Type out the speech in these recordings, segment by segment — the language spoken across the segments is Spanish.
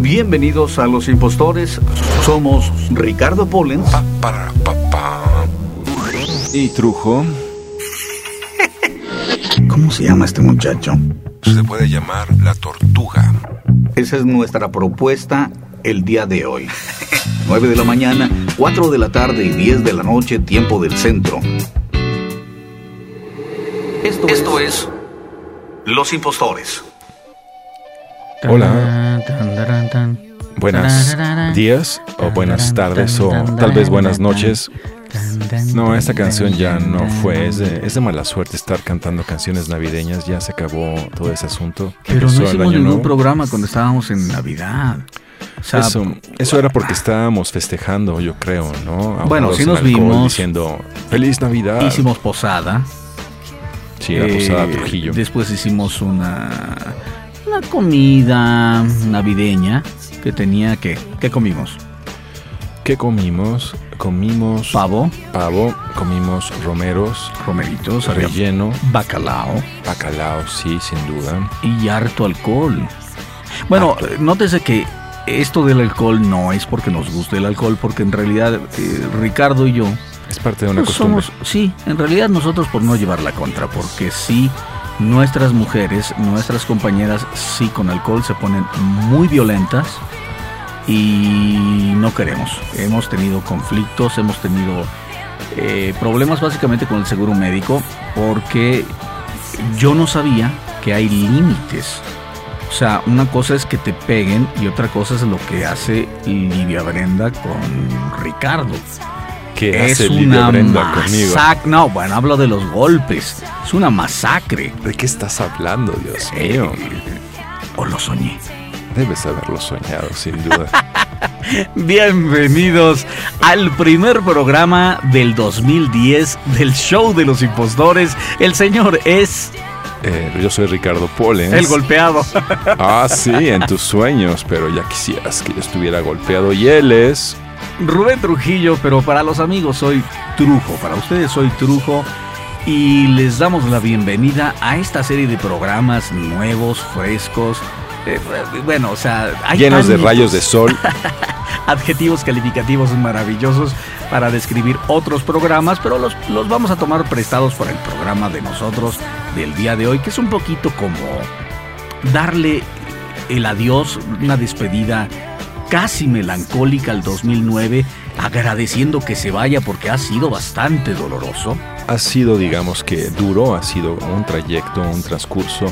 Bienvenidos a Los Impostores. Somos Ricardo Pohlenz y Trujo. ¿Cómo se llama este muchacho? Se puede llamar la tortuga. Esa es nuestra propuesta el día de hoy. 9 de la mañana, 4 de la tarde y 10 de la noche, tiempo del centro. Esto es Los Impostores. Hola. Buenos días, o buenas tardes, o tal vez buenas noches. No, esta canción ya no fue. Es de mala suerte estar cantando canciones navideñas. Ya se acabó todo ese asunto. Pero empezó, no hicimos ningún programa cuando estábamos en Navidad. O sea, eso era porque estábamos festejando, yo creo, ¿no? A bueno, sí nos vimos diciendo ¡Feliz Navidad! Hicimos posada. Sí, la posada Trujillo. Después hicimos una comida navideña que tenía que... ¿Qué comimos? ¿Qué comimos? Comimos pavo, comimos romeritos, relleno, bacalao, sí, sin duda, y harto alcohol. Bueno, nótese que esto del alcohol no es porque nos guste el alcohol, porque en realidad Ricardo y yo es parte de una costumbre. Sí, en realidad nosotros por no llevar la contra, porque sí, nuestras mujeres, nuestras compañeras, sí con alcohol se ponen muy violentas. Y no queremos. Hemos tenido conflictos, hemos tenido problemas básicamente con el seguro médico, porque yo no sabía que hay límites. O sea, una cosa es que te peguen y otra cosa es lo que hace Livia Brenda con Ricardo. ¿Qué es hace Livia Brenda conmigo? No, bueno, hablo de los golpes. Es una masacre. ¿De qué estás hablando, Dios mío? ¿O lo soñé? Debes haberlo soñado, sin duda. Bienvenidos al primer programa del 2010 del show de Los Impostores. El señor es... yo soy Ricardo Pohlenz. El golpeado. Ah, sí, en tus sueños, pero ya quisieras que yo estuviera golpeado. Y él es... Rubén Trujillo, pero para los amigos soy Trujo. Para ustedes soy Trujo. Y les damos la bienvenida a esta serie de programas nuevos, frescos... bueno, o sea, hay llenos de rayos de sol. Adjetivos calificativos maravillosos para describir otros programas, pero los vamos a tomar prestados para el programa de nosotros del día de hoy, que es un poquito como darle el adiós, una despedida casi melancólica al 2009, agradeciendo que se vaya porque ha sido bastante doloroso. Ha sido, digamos que duro, ha sido un trayecto, un transcurso,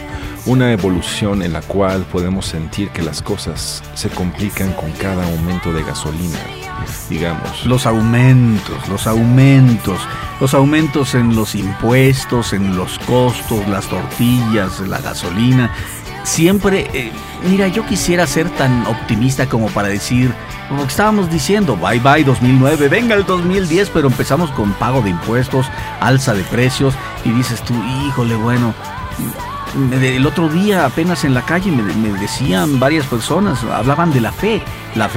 una evolución en la cual podemos sentir que las cosas se complican con cada aumento de gasolina, digamos. Los aumentos en los impuestos, en los costos, las tortillas, la gasolina. Siempre, mira, yo quisiera ser tan optimista como para decir, como estábamos diciendo, bye bye 2009, venga el 2010, pero empezamos con pago de impuestos, alza de precios, y dices tú, híjole, bueno, el otro día apenas en la calle me decían varias personas, hablaban de la fe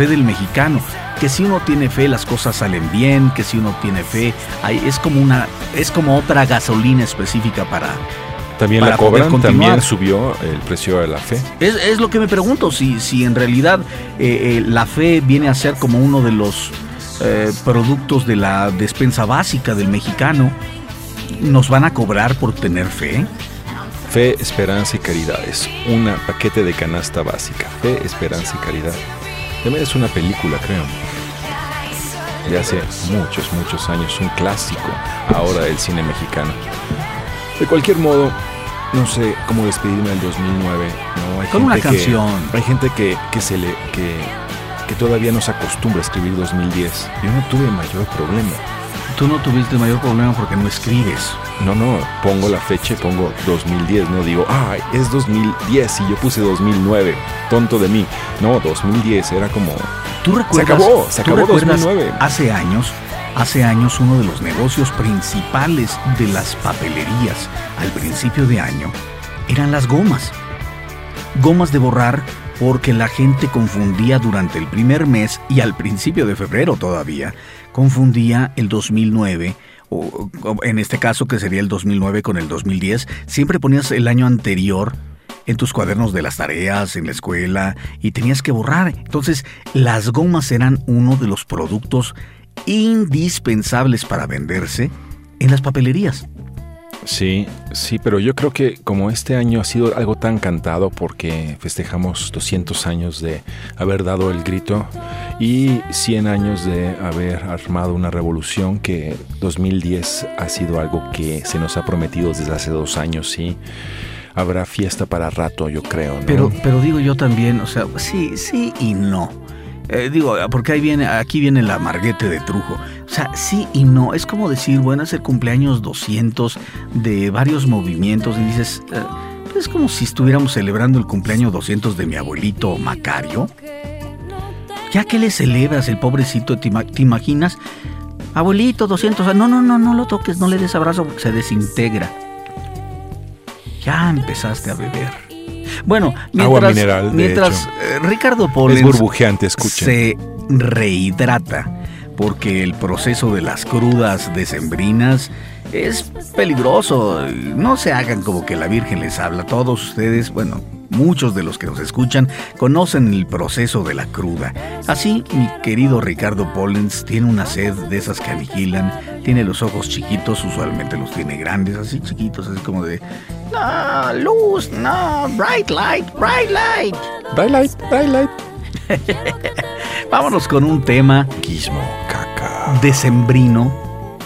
del mexicano, que si uno tiene fe las cosas salen bien, que si uno tiene fe, es como otra gasolina específica para... También la cobran, también subió el precio de la fe. Es lo que me pregunto, si en realidad la fe viene a ser como uno de los productos de la despensa básica del mexicano. ¿Nos van a cobrar por tener fe? Fe, esperanza y caridad. Es un paquete de canasta básica. Fe, esperanza y caridad. También es una película, creo. De hace muchos, muchos años. Un clásico ahora del cine mexicano. De cualquier modo, no sé cómo despedirme del 2009. ¿No? Hay con gente una canción. Hay gente que todavía no se acostumbra a escribir 2010. Yo no tuve mayor problema. Tú no tuviste mayor problema porque no escribes. No, pongo la fecha y pongo 2010. No digo, es 2010 y yo puse 2009. Tonto de mí. No, 2010 era como... ¿Tú recuerdas? Se acabó 2009. Hace años uno de los negocios principales de las papelerías al principio de año eran las gomas de borrar, porque la gente confundía durante el primer mes y al principio de febrero todavía, confundía el 2009, o en este caso que sería el 2009 con el 2010, siempre ponías el año anterior en tus cuadernos de las tareas, en la escuela, y tenías que borrar. Entonces, las gomas eran uno de los productos indispensables para venderse en las papelerías. Sí, sí, pero yo creo que como este año ha sido algo tan cantado porque festejamos 200 años de haber dado el grito y 100 años de haber armado una revolución, que 2010 ha sido algo que se nos ha prometido desde hace 2 años, sí. Habrá fiesta para rato, yo creo, ¿no? Pero digo yo también, o sea, sí y no. Digo, porque aquí viene el amarguete de Trujo. O sea, sí y no. Es como decir, bueno, es el cumpleaños 200 de varios movimientos y dices, es como si estuviéramos celebrando el cumpleaños 200 de mi abuelito Macario. ¿Ya que le celebras, el pobrecito? ¿Te imaginas? Abuelito, 200. No lo toques, no le des abrazo porque se desintegra. Ya empezaste a beber. Bueno, mientras, agua mineral, mientras Ricardo Pohlenz burbujeante, se rehidrata, porque el proceso de las crudas decembrinas es peligroso. No se hagan como que la Virgen les habla. Todos ustedes, bueno, muchos de los que nos escuchan, conocen el proceso de la cruda. Así, mi querido Ricardo Pohlenz tiene una sed de esas que aniquilan. Tiene los ojos chiquitos, usualmente los tiene grandes, así chiquitos, así como de... No, luz, no, bright light. Vámonos con un tema... Guismo, caca. Decembrino.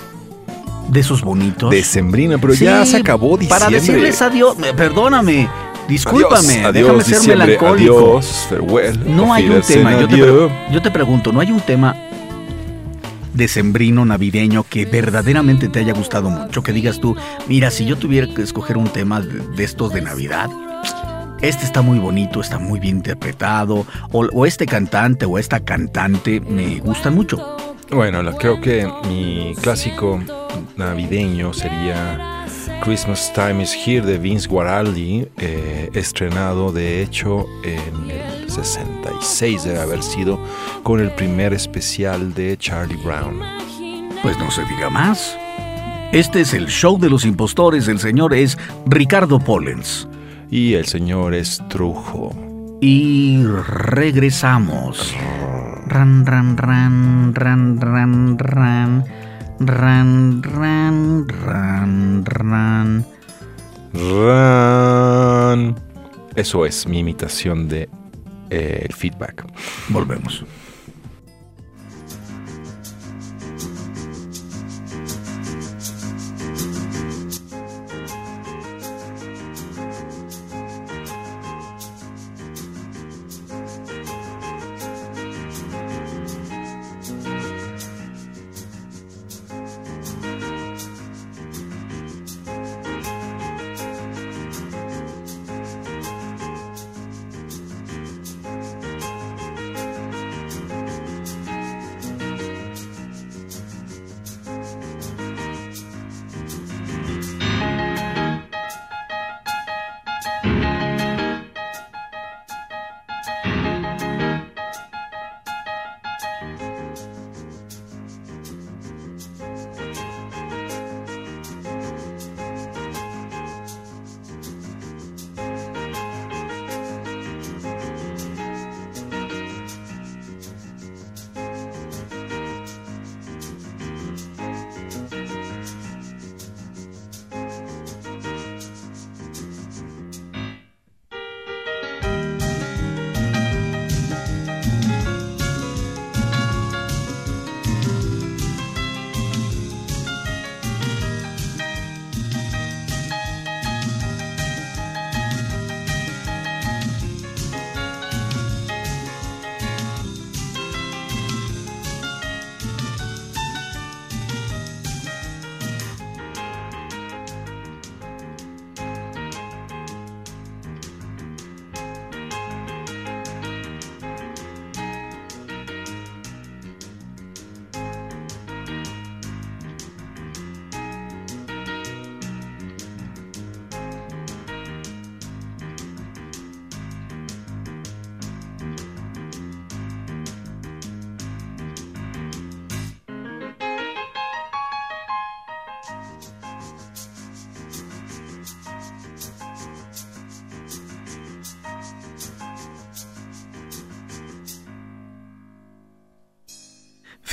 De esos bonitos. Decembrino, pero sí, ya se acabó diciembre. Para decirles adiós, perdóname... Discúlpame, adiós, déjame ser melancólico. Adiós, farewell, no hay un tema. Yo te pregunto, ¿no hay un tema decembrino, navideño, que verdaderamente te haya gustado mucho? Que digas tú, mira, si yo tuviera que escoger un tema de estos de Navidad, este está muy bonito, está muy bien interpretado, o este cantante o esta cantante me gusta mucho. Bueno, creo que mi clásico navideño sería... Christmas Time is Here de Vince Guaraldi, estrenado de hecho en el 66 de haber sido, con el primer especial de Charlie Brown. Pues no se diga más. Este es el show de los impostores. El señor es Ricardo Pohlenz. Y el señor es Trujo. Y regresamos. Ran, ran, ran, ran, ran, ran. Ran, ran, ran, ran. Ran. Eso es mi imitación de el feedback. Volvemos.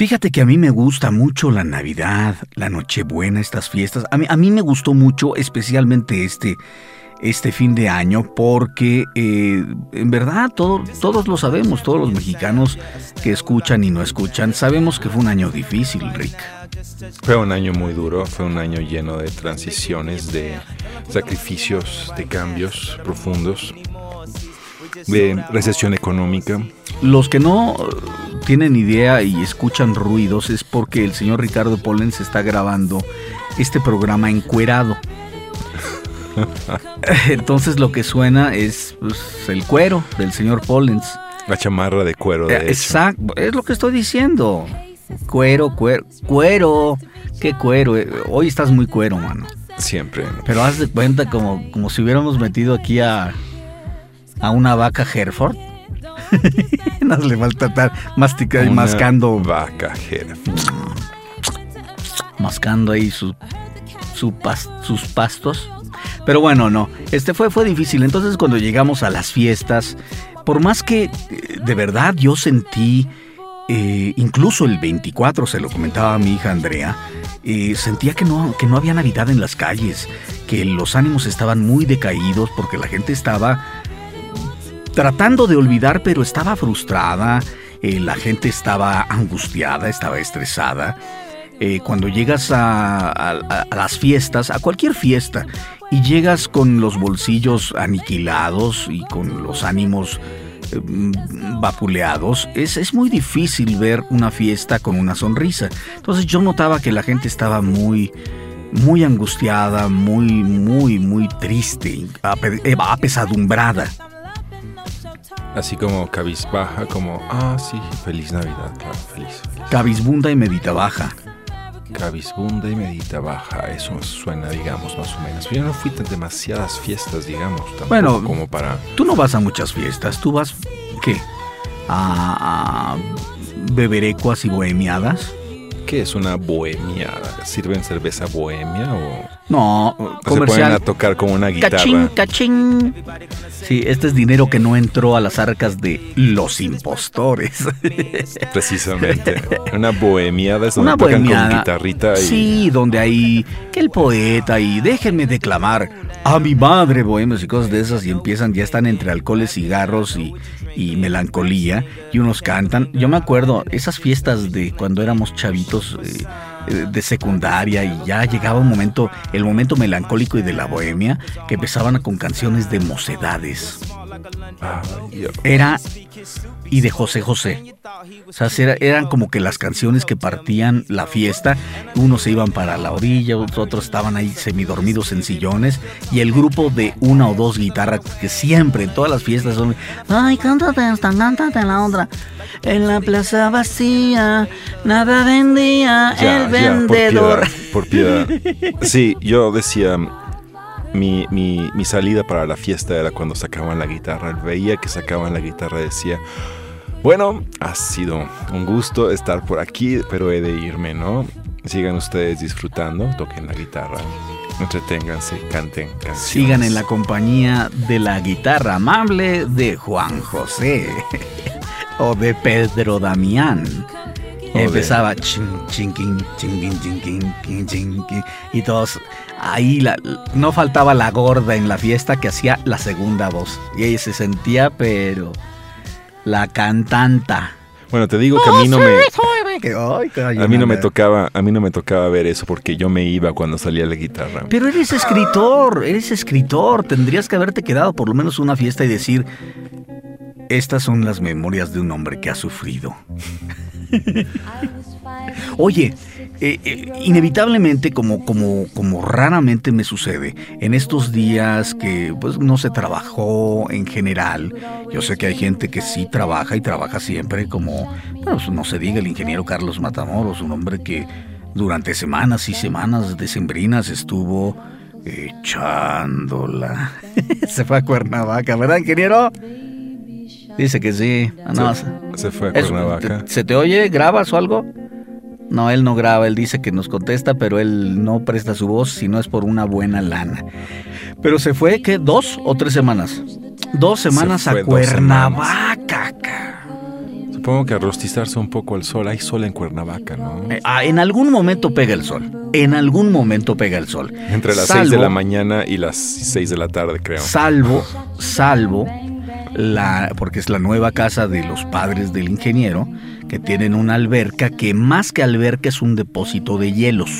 Fíjate que a mí me gusta mucho la Navidad, la Nochebuena, estas fiestas. A mí me gustó mucho, especialmente este fin de año, porque en verdad todos lo sabemos, todos los mexicanos que escuchan y no escuchan, sabemos que fue un año difícil, Rick. Fue un año muy duro, fue un año lleno de transiciones, de sacrificios, de cambios profundos, de recesión económica. Los que no tienen idea y escuchan ruidos es porque el señor Ricardo Pohlenz está grabando este programa encuerado. Entonces lo que suena es pues el cuero del señor Pohlenz. La chamarra de cuero, de hecho. Exacto, es lo que estoy diciendo. Cuero. ¿Qué cuero? Hoy estás muy cuero, mano. Siempre. Pero haz de cuenta como si hubiéramos metido aquí a una vaca Hereford. Nos le falta estar masticando y mascando. Vaca Hereford. Mascando ahí sus pastos. Pero bueno, no, fue difícil. Entonces cuando llegamos a las fiestas, por más que de verdad yo sentí, incluso el 24, se lo comentaba a mi hija Andrea, sentía que no había Navidad en las calles, que los ánimos estaban muy decaídos porque la gente estaba tratando de olvidar, pero estaba frustrada, la gente estaba angustiada, estaba estresada. Cuando llegas a las fiestas, a cualquier fiesta, y llegas con los bolsillos aniquilados y con los ánimos vapuleados, es muy difícil ver una fiesta con una sonrisa. Entonces yo notaba que la gente estaba muy, muy angustiada, muy, muy, muy triste, apesadumbrada. Así como cabizbaja, como, sí, feliz Navidad, claro, feliz. Cabizbunda y medita baja. Cabizbunda y medita baja, eso suena, digamos, más o menos. Yo no fui tan demasiadas fiestas, digamos, tampoco, bueno, como para... Tú no vas a muchas fiestas, tú vas, ¿qué? ¿A beberecuas y bohemiadas? ¿Qué es una bohemiada? ¿Sirven cerveza bohemia o...? No, comercial. Se pueden tocar como una guitarra. Cachín, cachín. Sí, este es dinero que no entró a las arcas de Los Impostores. Precisamente. Una bohemiada es donde tocan con guitarrita. Y... sí, donde hay que el poeta y déjenme declamar a mi madre, bohemios y cosas de esas, y empiezan, ya están entre alcoholes, cigarros y melancolía, y unos cantan. Yo me acuerdo, esas fiestas de cuando éramos chavitos... de secundaria, y ya llegaba el momento melancólico y de la bohemia, que empezaban con canciones de mocedades. Era y de José José. O sea, eran como que las canciones que partían la fiesta. Unos se iban para la orilla, otros estaban ahí semidormidos en sillones, y el grupo de una o dos guitarras que siempre en todas las fiestas son: ay, cántate la otra. En la plaza vacía nada vendía el vendedor. Por piedad. Sí, yo decía... Mi salida para la fiesta era cuando sacaban la guitarra. Veía que sacaban la guitarra y decía: bueno, ha sido un gusto estar por aquí, pero he de irme, ¿no? Sigan ustedes disfrutando, toquen la guitarra, entreténganse, canten canciones. Sigan en la compañía de la guitarra amable de Juan José o de Pedro Damián. Empezaba ching, ching, ching, ching, ching, ching, ching, y todos ahí no faltaba la gorda en la fiesta que hacía la segunda voz, y ella se sentía pero la cantanta. Bueno, te digo que a mí no me tocaba ver eso, porque yo me iba cuando salía la guitarra. Pero eres escritor, tendrías que haberte quedado por lo menos una fiesta y decir: estas son las memorias de un hombre que ha sufrido. Oye, inevitablemente, como raramente me sucede, en estos días que pues no se trabajó en general, yo sé que hay gente que sí trabaja y trabaja siempre, como, pues, no se diga el ingeniero Carlos Matamoros, un hombre que durante semanas y semanas decembrinas estuvo echándola. Se fue a Cuernavaca, ¿verdad, ingeniero? Dice que sí. No, se fue a Cuernavaca. ¿Se te oye? ¿Grabas o algo? No, él no graba, él dice que nos contesta, pero él no presta su voz si no es por una buena lana. Pero se fue, ¿qué? ¿2 o 3 semanas? 2 semanas a Cuernavaca. Supongo que arrostizarse un poco al sol. Hay sol en Cuernavaca, ¿no? En algún momento pega el sol. En algún momento pega el sol. Entre las 6 de la mañana y las 6 de la tarde, creo. Salvo porque es la nueva casa de los padres del ingeniero, que tienen una alberca que más que alberca es un depósito de hielos.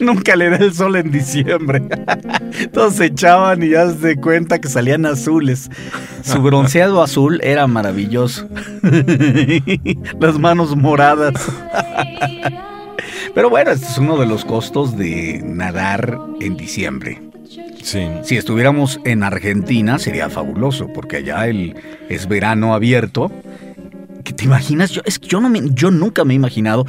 Nunca le da el sol en diciembre. Todos se echaban y ya se cuenta que salían azules. Su bronceado azul era maravilloso. Las manos moradas. Pero bueno, este es uno de los costos de nadar en diciembre. Sí. Si estuviéramos en Argentina sería fabuloso, porque allá es verano abierto. ¿Te imaginas? Yo nunca me he imaginado,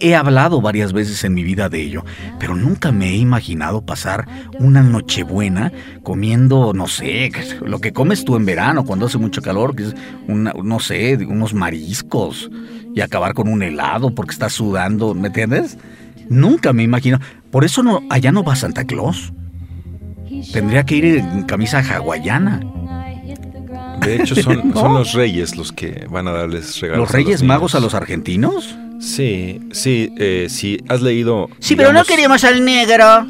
he hablado varias veces en mi vida de ello, pero nunca me he imaginado pasar una nochebuena comiendo, no sé, lo que comes tú en verano cuando hace mucho calor, que es unos mariscos, y acabar con un helado porque estás sudando, ¿me entiendes? Nunca me imagino. Por eso allá no va Santa Claus. Tendría que ir en camisa hawaiana. De hecho, son los reyes los que van a darles regalos. ¿Los reyes magos a los argentinos? Sí, has leído... Sí, digamos, pero no queremos al negro.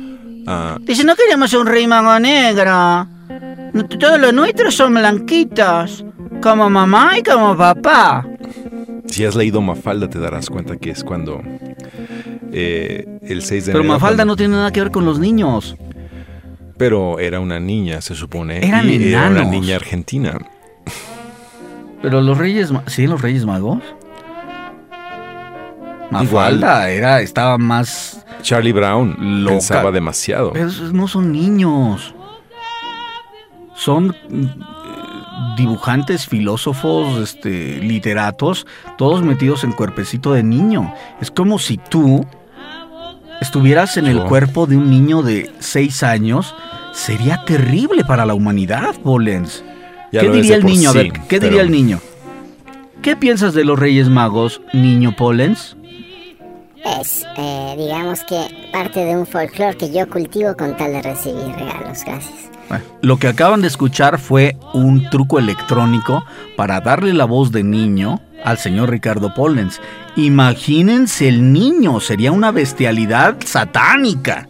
Dice, no queremos un rey mago negro. Todos los nuestros son blanquitos, como mamá y como papá. Si has leído Mafalda te darás cuenta que es cuando el 6 de enero... Pero Mafalda no tiene nada que ver con los niños. Pero era una niña, se supone. Era una niña argentina. Pero los Reyes... ¿Sí, los Reyes Magos? Mafalda estaba más... Charlie Brown loca. Pensaba demasiado. Pero no son niños. Son dibujantes, filósofos, literatos, todos metidos en cuerpecito de niño. Es como si tú estuvieras en el cuerpo de un niño de 6 años. Sería terrible para la humanidad, Pohlenz. ¿Qué diría el niño? Diría el niño? ¿Qué piensas de los Reyes Magos, niño Pohlenz? Es, digamos que parte de un folclore que yo cultivo con tal de recibir regalos, gracias. Bueno, lo que acaban de escuchar fue un truco electrónico para darle la voz de niño al señor Ricardo Pohlenz. Imagínense el niño, sería una bestialidad satánica.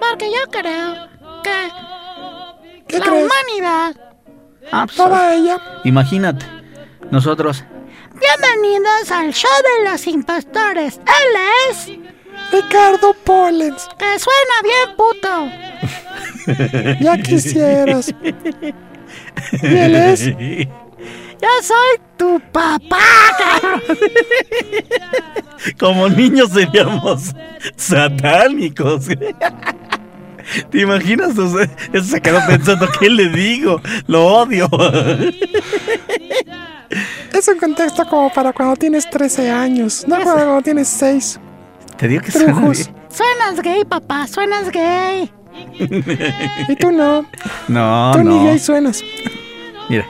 Porque yo creo que ¿qué la crees? Humanidad toda ella. Imagínate, nosotros... Bienvenidos al show de Los Impostores. Él es... Ricardo Pohlenz. Que suena bien, puto. Ya quisieras. Y él es... Yo soy tu papá, cabrón. Como niños seríamos satánicos. ¿Te imaginas? Eso se quedó pensando, ¿qué le digo? Lo odio. Es un contexto como para cuando tienes 13 años, no para cuando tienes 6. Te digo que suenas gay, papá, suenas gay. Y tú no. Tú ni gay suenas. Mira.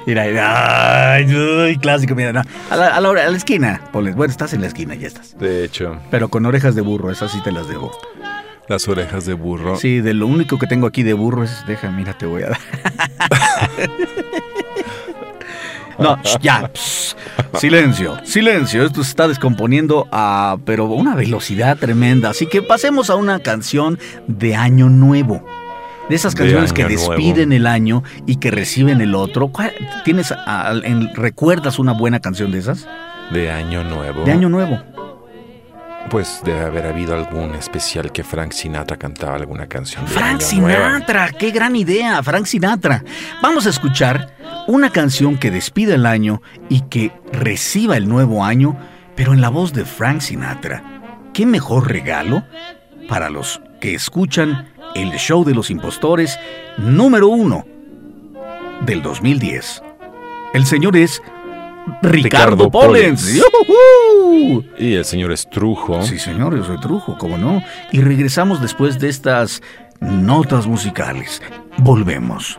Ay, clásico, mira. No. A la esquina, Pohlenz. Bueno, estás en la esquina, ya estás. De hecho. Pero con orejas de burro, esas sí te las debo. Las orejas de burro. Sí, de lo único que tengo aquí de burro es... Deja, mira, te voy a dar. No, ya. Pss. Silencio. Esto se está descomponiendo a... Pero una velocidad tremenda. Así que pasemos a una canción de Año Nuevo. De esas canciones que despiden el año y que reciben el otro. ¿Tienes, recuerdas una buena canción de esas? De Año Nuevo. Pues debe haber habido algún especial que Frank Sinatra cantaba alguna canción. ¡Frank Sinatra! ¡Qué gran idea! ¡Frank Sinatra! Vamos a escuchar una canción que despida el año y que reciba el nuevo año, pero en la voz de Frank Sinatra. ¿Qué mejor regalo para los que escuchan el show de Los Impostores número 1 del 2010? El señor es... Ricardo Pohlenz. Y el señor es Trujo. Sí, señor, yo soy Trujo, ¿cómo no? Y regresamos después de estas notas musicales. Volvemos.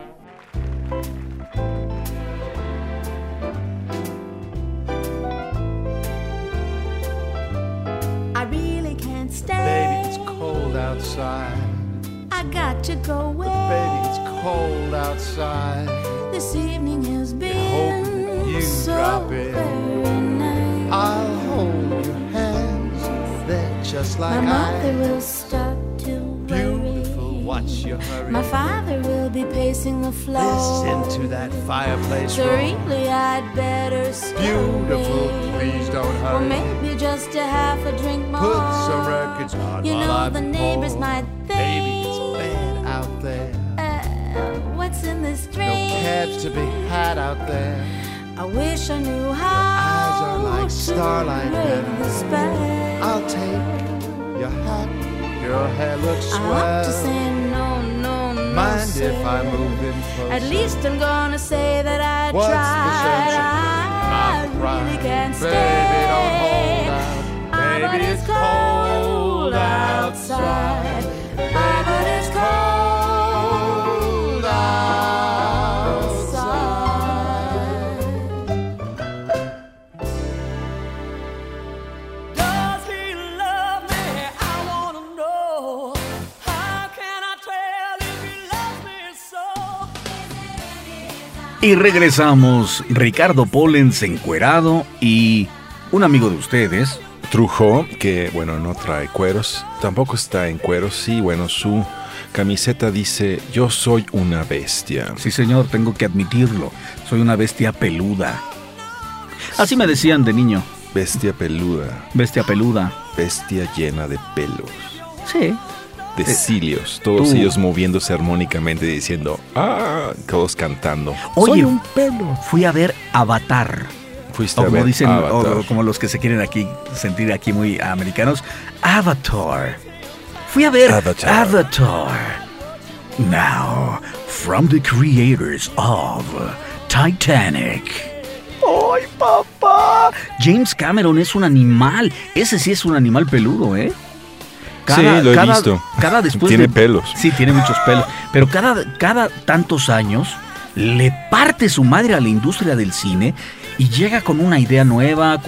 I really can't stay. Baby, it's cold outside. I got to go away. Baby, it's cold outside. This evening has been... you drop it, I'll hold your hands. They're just like my mother will start to worry. Beautiful, watch your hurry. My father will be pacing the floor. Listen to that fireplace roar. So really I'd better stop. Beautiful, please don't hurry. Or maybe just a half a drink more. Put some records on you while know I'm the neighbors poor. Might think, baby, it's bad out there. What's in this drink? No cabs to be had out there. I wish I knew how. Your eyes are like starlight now. I'll take your hat. Your hair looks swell. I want to say no, no, no. Mind say. If I move in closer? At least I'm gonna say that I what's tried. The I really can't baby, stay. Don't hold out. Baby, but it's cold outside. Baby, it's cold. Y regresamos, Ricardo Pohlenz encuerado y un amigo de ustedes, Trujo, que bueno, no trae cueros, tampoco está en cueros y bueno, su camiseta dice, yo soy una bestia. Sí señor, tengo que admitirlo, soy una bestia peluda. Así me decían de niño. Bestia peluda. Bestia peluda. Bestia llena de pelos. Sí. De cilios, todos tú. Ellos moviéndose armónicamente diciendo, ah, todos cantando. Oye, soy un pelo. Fui a ver Avatar. Fuiste o a como ver dicen, Avatar. O como los que se quieren aquí sentir aquí muy americanos, Avatar. Fui a ver Avatar. Avatar. Now, from the creators of Titanic. ¡Ay, papá! James Cameron es un animal. Ese sí es un animal peludo, ¿eh? Sí, lo he visto. Tiene pelos. Sí, tiene muchos pelos. Pero cada tantos años le parte su madre a la industria del cine y llega con una idea nueva,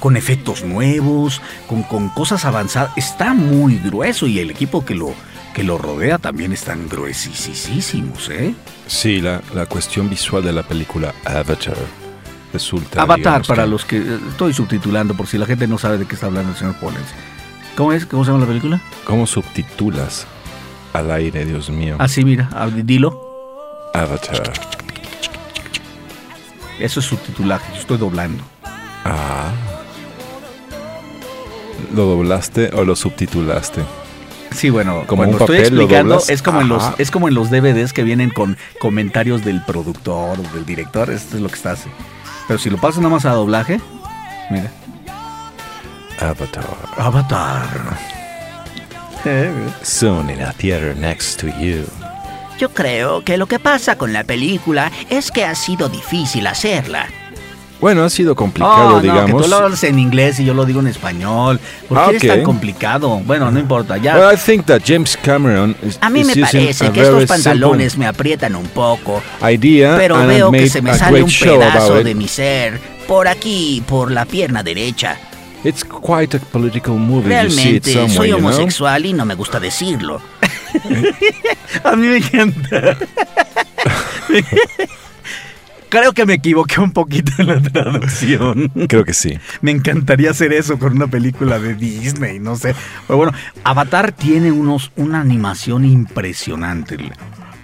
con efectos nuevos, con cosas avanzadas. Está muy grueso y el equipo que lo rodea también están gruesísimos, ¿eh? Sí, la cuestión visual de la película Avatar resulta... Avatar, para los que... Estoy subtitulando por si la gente no sabe de qué está hablando el señor Pohlenz. ¿Cómo es? ¿Cómo se llama la película? ¿Cómo subtitulas al aire, Dios mío? Así, mira, dilo. Avatar. Eso es subtitulaje, yo estoy doblando. Ah. ¿Lo doblaste o lo subtitulaste? Sí, bueno, como cuando estoy explicando, es como en los DVDs que vienen con comentarios del productor o del director, esto es lo que está haciendo. Pero si lo paso nada más a doblaje, mira. Avatar. Soon in a theater next to you. Yo creo que lo que pasa con la película es que ha sido difícil hacerla. Bueno, ha sido complicado, digamos. No, que tú lo hablas en inglés y yo lo digo en español. ¿Por qué eres tan complicado? Bueno, no importa, ya. Well, I think that James Cameron is a mí me parece que estos pantalones me aprietan un poco. Pero veo que se me sale un pedazo de mi ser por aquí, por la pierna derecha. It's quite a political movie. Realmente, you see it soy homosexual y no me gusta decirlo. A mí me encanta. Creo que me equivoqué un poquito en la traducción. Creo que sí. Me encantaría hacer eso con una película de Disney, no sé. Pero bueno, Avatar tiene una animación impresionante.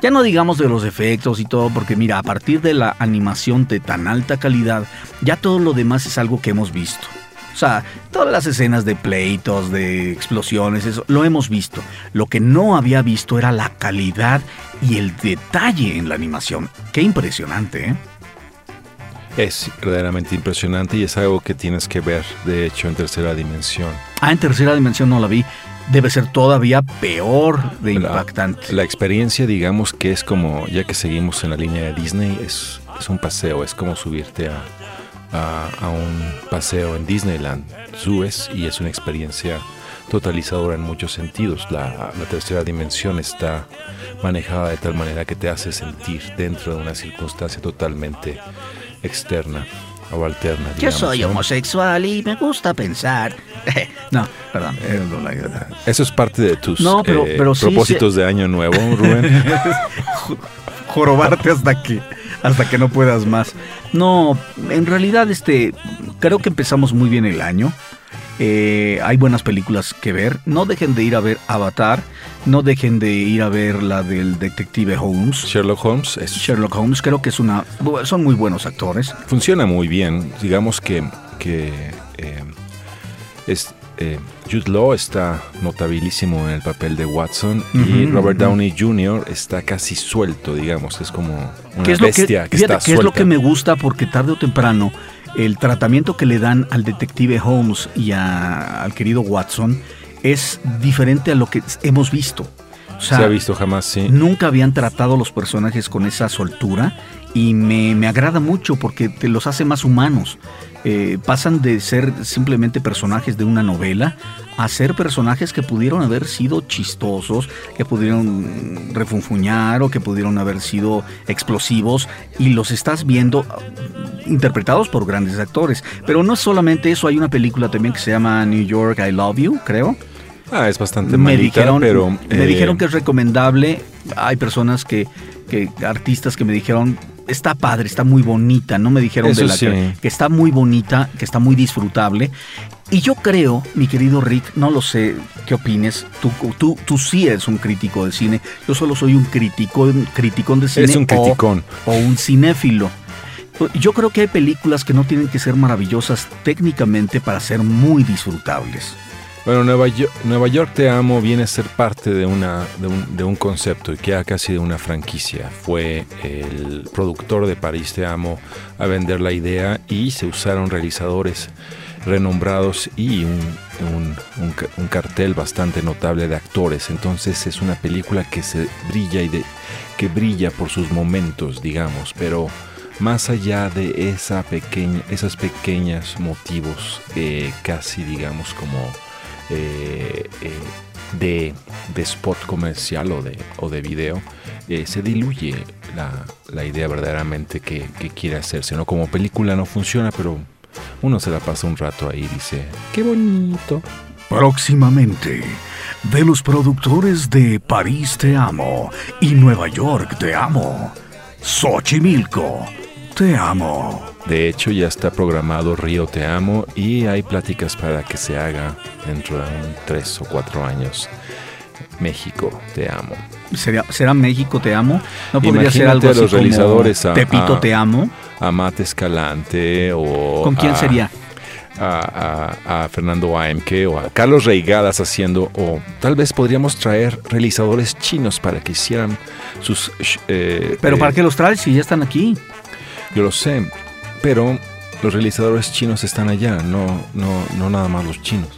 Ya no digamos de los efectos y todo, porque mira, a partir de la animación de tan alta calidad, ya todo lo demás es algo que hemos visto. O sea, todas las escenas de pleitos, de explosiones, eso, lo hemos visto. Lo que no había visto era la calidad y el detalle en la animación. Qué impresionante, ¿eh? Es verdaderamente impresionante y es algo que tienes que ver, de hecho, en tercera dimensión. Ah, en tercera dimensión no la vi. Debe ser todavía peor de impactante. La experiencia, digamos, que es como, ya que seguimos en la línea de Disney, es un paseo, es como subirte a un paseo en Disneyland. Subes y es una experiencia totalizadora en muchos sentidos. La tercera dimensión está manejada de tal manera que te hace sentir dentro de una circunstancia totalmente externa o alterna, digamos. Yo soy homosexual y me gusta pensar. No, perdón. Eso es parte de tus pero propósitos de año nuevo, Rubén. Jorobarte hasta aquí. hasta que no puedas más. No, en realidad creo que empezamos muy bien el año. Hay buenas películas que ver. No dejen de ir a ver Avatar. No dejen de ir a ver la del detective Holmes. Sherlock Holmes. Sherlock Holmes, creo que es una... Son muy buenos actores. Funciona muy bien. Digamos que Jude Law está notabilísimo en el papel de Watson, y Robert Downey Jr. está casi suelto, digamos. Es como una bestia que está suelta. ¿Qué es lo que me gusta? Porque tarde o temprano el tratamiento que le dan al detective Holmes y al querido Watson es diferente a lo que hemos visto. O sea, se ha visto jamás, sí. Nunca habían tratado los personajes con esa soltura y me agrada mucho porque te los hace más humanos. Pasan de ser simplemente personajes de una novela a ser personajes que pudieron haber sido chistosos, que pudieron refunfuñar o que pudieron haber sido explosivos, y los estás viendo interpretados por grandes actores. Pero no es solamente eso, hay una película también que se llama New York, I Love You, creo. Es bastante malita, pero... Me dijeron que es recomendable. Hay personas artistas que me dijeron... Está padre, está muy bonita, no me dijeron de la que está muy bonita, que está muy disfrutable. Y yo creo, mi querido Rick, no lo sé, ¿qué opines? Tú sí eres un crítico de cine, yo solo soy un criticón de cine. Es un criticón. O un cinéfilo. Yo creo que hay películas que no tienen que ser maravillosas técnicamente para ser muy disfrutables. Bueno, Nueva York Te Amo viene a ser parte de un concepto y queda casi de una franquicia. Fue el productor de París Te Amo a vender la idea y se usaron realizadores renombrados y un cartel bastante notable de actores. Entonces es una película que se brilla que brilla por sus momentos, digamos, pero... Más allá de esos pequeños motivos, casi digamos como... de spot comercial o de video, se diluye la idea verdaderamente que quiere hacerse, ¿no? Como película no funciona, pero uno se la pasa un rato ahí y dice, ¡qué bonito! Próximamente, de los productores de París Te Amo y Nueva York Te Amo, Xochimilco Te Amo. De hecho, ya está programado Río Te Amo y hay pláticas para que se haga dentro de 3 o 4 años. México Te Amo. ¿Será México Te Amo? ¿No podría ser algo así como Pepito Te Amo? A Matt Escalante o... ¿Con quién sería? A Fernando Aemke o a Carlos Reigadas haciendo, o tal vez podríamos traer realizadores chinos para que hicieran sus... ¿Pero para qué los traes si ya están aquí? Yo lo sé. Pero los realizadores chinos están allá, no nada más los chinos.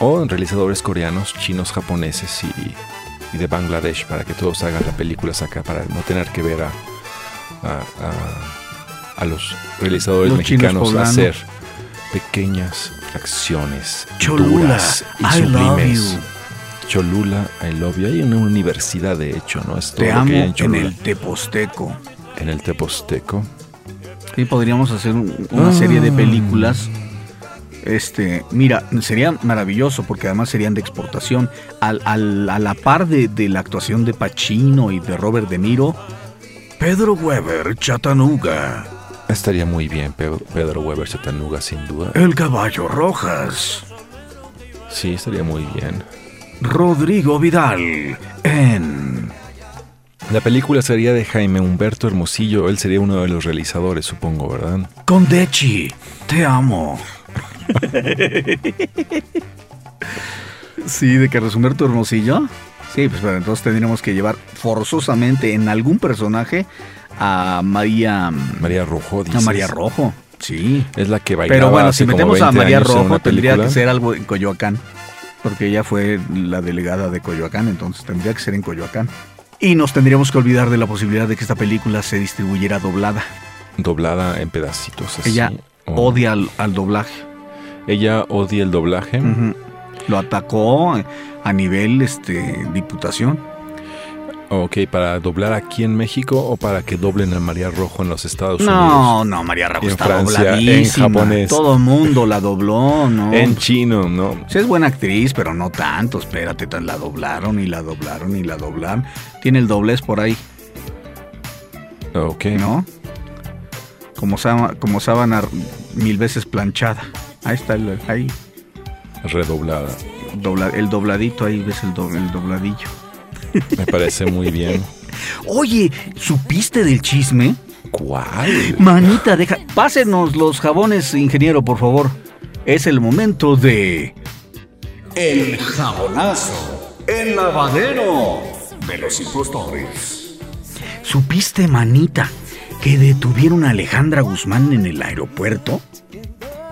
O realizadores coreanos, chinos, japoneses y de Bangladesh, para que todos hagan las películas acá, para no tener que ver a los realizadores mexicanos hacer pequeñas fracciones duras y sublimes. Cholula, I Love You. Hay una universidad, de hecho, ¿no? Es Te Amo en el Teposteco. En el Teposteco. Sí, podríamos hacer una serie de películas. Mira, sería maravilloso porque además serían de exportación. A la par de la actuación de Pacino y de Robert De Niro, Pedro Weber, Chattanooga. Estaría muy bien Pedro Weber, Chattanooga, sin duda. El Caballo Rojas. Sí, estaría muy bien. Rodrigo Vidal en... La película sería de Jaime Humberto Hermosillo. Él sería uno de los realizadores, supongo, ¿verdad? Condechi, Te Amo. Sí, de Carlos Humberto Hermosillo. Sí, pues pero entonces tendríamos que llevar forzosamente en algún personaje a María Rojo, dices. A María Rojo, sí. Es la que bailaba. Pero bueno, si metemos a María Rojo tendría que ser algo en Coyoacán, porque ella fue la delegada de Coyoacán, entonces tendría que ser en Coyoacán. Y nos tendríamos que olvidar de la posibilidad de que esta película se distribuyera doblada. Doblada en pedacitos. Así. Ella odia al doblaje. Ella odia el doblaje. Uh-huh. Lo atacó a nivel diputación. Ok, ¿para doblar aquí en México o para que doblen a María Rojo en los Estados Unidos? No, María Rojo está Francia, dobladísima. En japonés. Todo el mundo la dobló, ¿no? En chino, ¿no? Sí, es buena actriz, pero no tanto, espérate, la doblaron y la doblaron y la doblaron. Tiene el doblez por ahí. Ok. ¿No? Como sábana mil veces planchada. Ahí está el... Ahí. Redoblada. El dobladito, ahí ves el dobladillo. Me parece muy bien. Oye, ¿supiste del chisme? ¿Cuál? Manita, deja... Pásenos los jabones, ingeniero, por favor. Es el momento de... El jabonazo, el lavadero de los impostores. ¿Supiste, manita, que detuvieron a Alejandra Guzmán en el aeropuerto?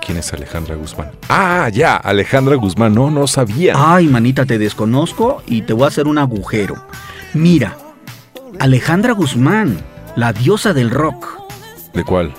¿Quién es Alejandra Guzmán? Ah, ya, Alejandra Guzmán, no sabía. Ay, manita, te desconozco y te voy a hacer un agujero. Mira, Alejandra Guzmán, la diosa del rock. ¿De cuál?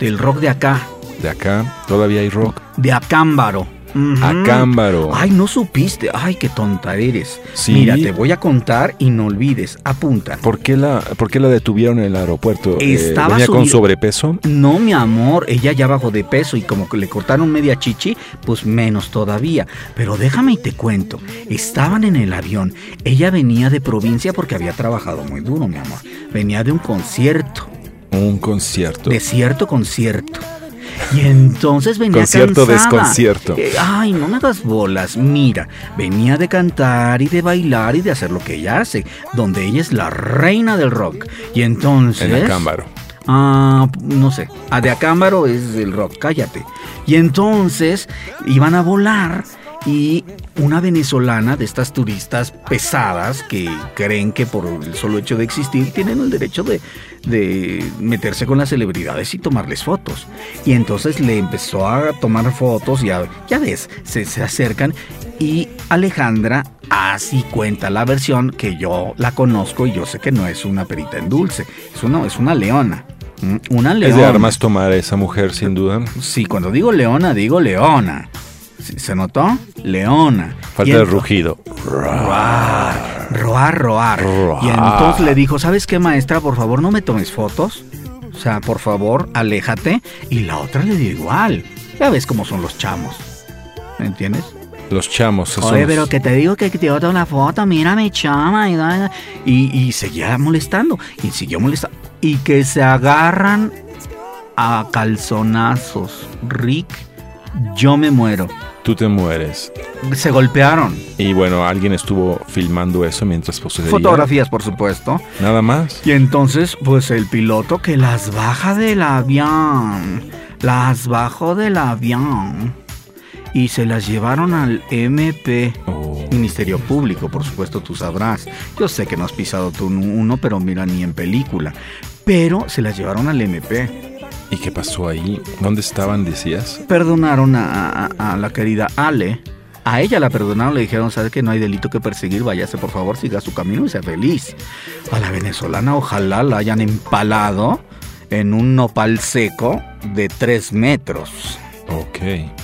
Del rock de acá. ¿De acá? ¿Todavía hay rock? De Acámbaro. Uh-huh. Acámbaro. Ay, no supiste. Ay, qué tonta eres. Sí. Mira, te voy a contar y no olvides. Apunta. ¿Por qué la detuvieron en el aeropuerto? ¿Venía con sobrepeso? No, mi amor. Ella ya bajó de peso y como que le cortaron media chichi, pues menos todavía. Pero déjame y te cuento. Estaban en el avión. Ella venía de provincia porque había trabajado muy duro, mi amor. Venía de un concierto. ¿Un concierto? De cierto concierto. Y entonces venía concierto cansada. Desconcierto. Ay, no me hagas bolas. Mira, venía de cantar y de bailar y de hacer lo que ella hace, donde ella es la reina del rock. Y entonces... En Acámbaro. Ah, no sé. Ah, de Acámbaro es el rock, cállate. Y entonces iban a volar y una venezolana de estas turistas pesadas que creen que por el solo hecho de existir tienen el derecho de meterse con las celebridades y tomarles fotos. Y entonces le empezó a tomar fotos y ya ves, se acercan y Alejandra así cuenta la versión que yo la conozco y yo sé que no es una perita en dulce, es una leona. Una leona. Es de armas tomar a esa mujer sin duda. Sí, cuando digo leona. ¿Se notó? Leona. Falta el rugido. Roar. Y entonces le dijo, ¿sabes qué, maestra? Por favor, no me tomes fotos. O sea, por favor, aléjate. Y la otra le dio igual. Ya ves cómo son los chamos. ¿Me entiendes? Los chamos. Oye, pero que te digo que te dio una foto. Mira, mi chama. Y seguía molestando. Y siguió molestando. Y que se agarran a calzonazos. Rick, yo me muero. Tú te mueres. Se golpearon. Y bueno, alguien estuvo filmando eso mientras sucedía. Fotografías, por supuesto. Nada más. Y entonces, pues el piloto que las baja del avión. Las bajó del avión. Y se las llevaron al MP. Oh. Ministerio Público, por supuesto, tú sabrás. Yo sé que no has pisado tú uno, pero mira, ni en película. Pero se las llevaron al MP. ¿Y qué pasó ahí? ¿Dónde estaban, decías? Perdonaron a la querida Ale. A ella la perdonaron, le dijeron, ¿sabes que no hay delito que perseguir? Váyase, por favor, siga su camino y sea feliz. A la venezolana ojalá la hayan empalado en un nopal seco de 3 metros. Ok.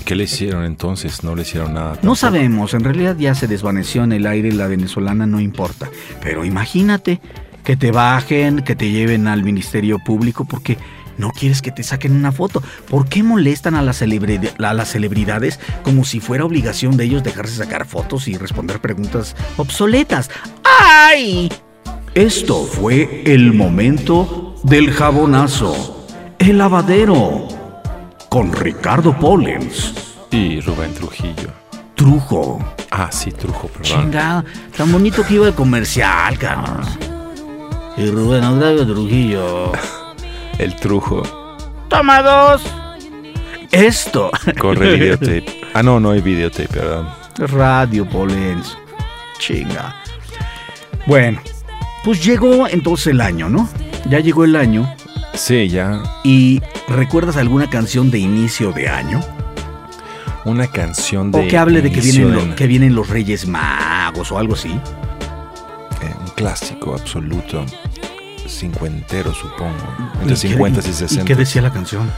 ¿Qué le hicieron entonces? ¿No le hicieron nada? Tampoco. No sabemos. En realidad ya se desvaneció en el aire y la venezolana no importa. Pero imagínate que te bajen, que te lleven al Ministerio Público porque... No quieres que te saquen una foto. ¿Por qué molestan a las celebridades como si fuera obligación de ellos dejarse sacar fotos y responder preguntas obsoletas? ¡Ay! Esto fue el momento del jabonazo, el lavadero, con Ricardo Pohlenz y Rubén Trujillo. Trujo. Ah, sí, Trujo, perdón. Chingada, tan bonito que iba el comercial, cabrón. Y Rubén Andrade Trujillo. El Trujo. ¡Toma 2! Esto. Corre videotape. Ah, no hay videotape, ¿verdad? Radio Pohlenz. Chinga. Bueno, pues llegó entonces el año, ¿no? Ya llegó el año. Sí, ya. ¿Y recuerdas alguna canción de inicio de año? Una canción de... O que hable de que vienen los Reyes Magos o algo así. Un clásico absoluto. Cincuentero, supongo. Entre 50 y 60. ¿Y qué decía la canción?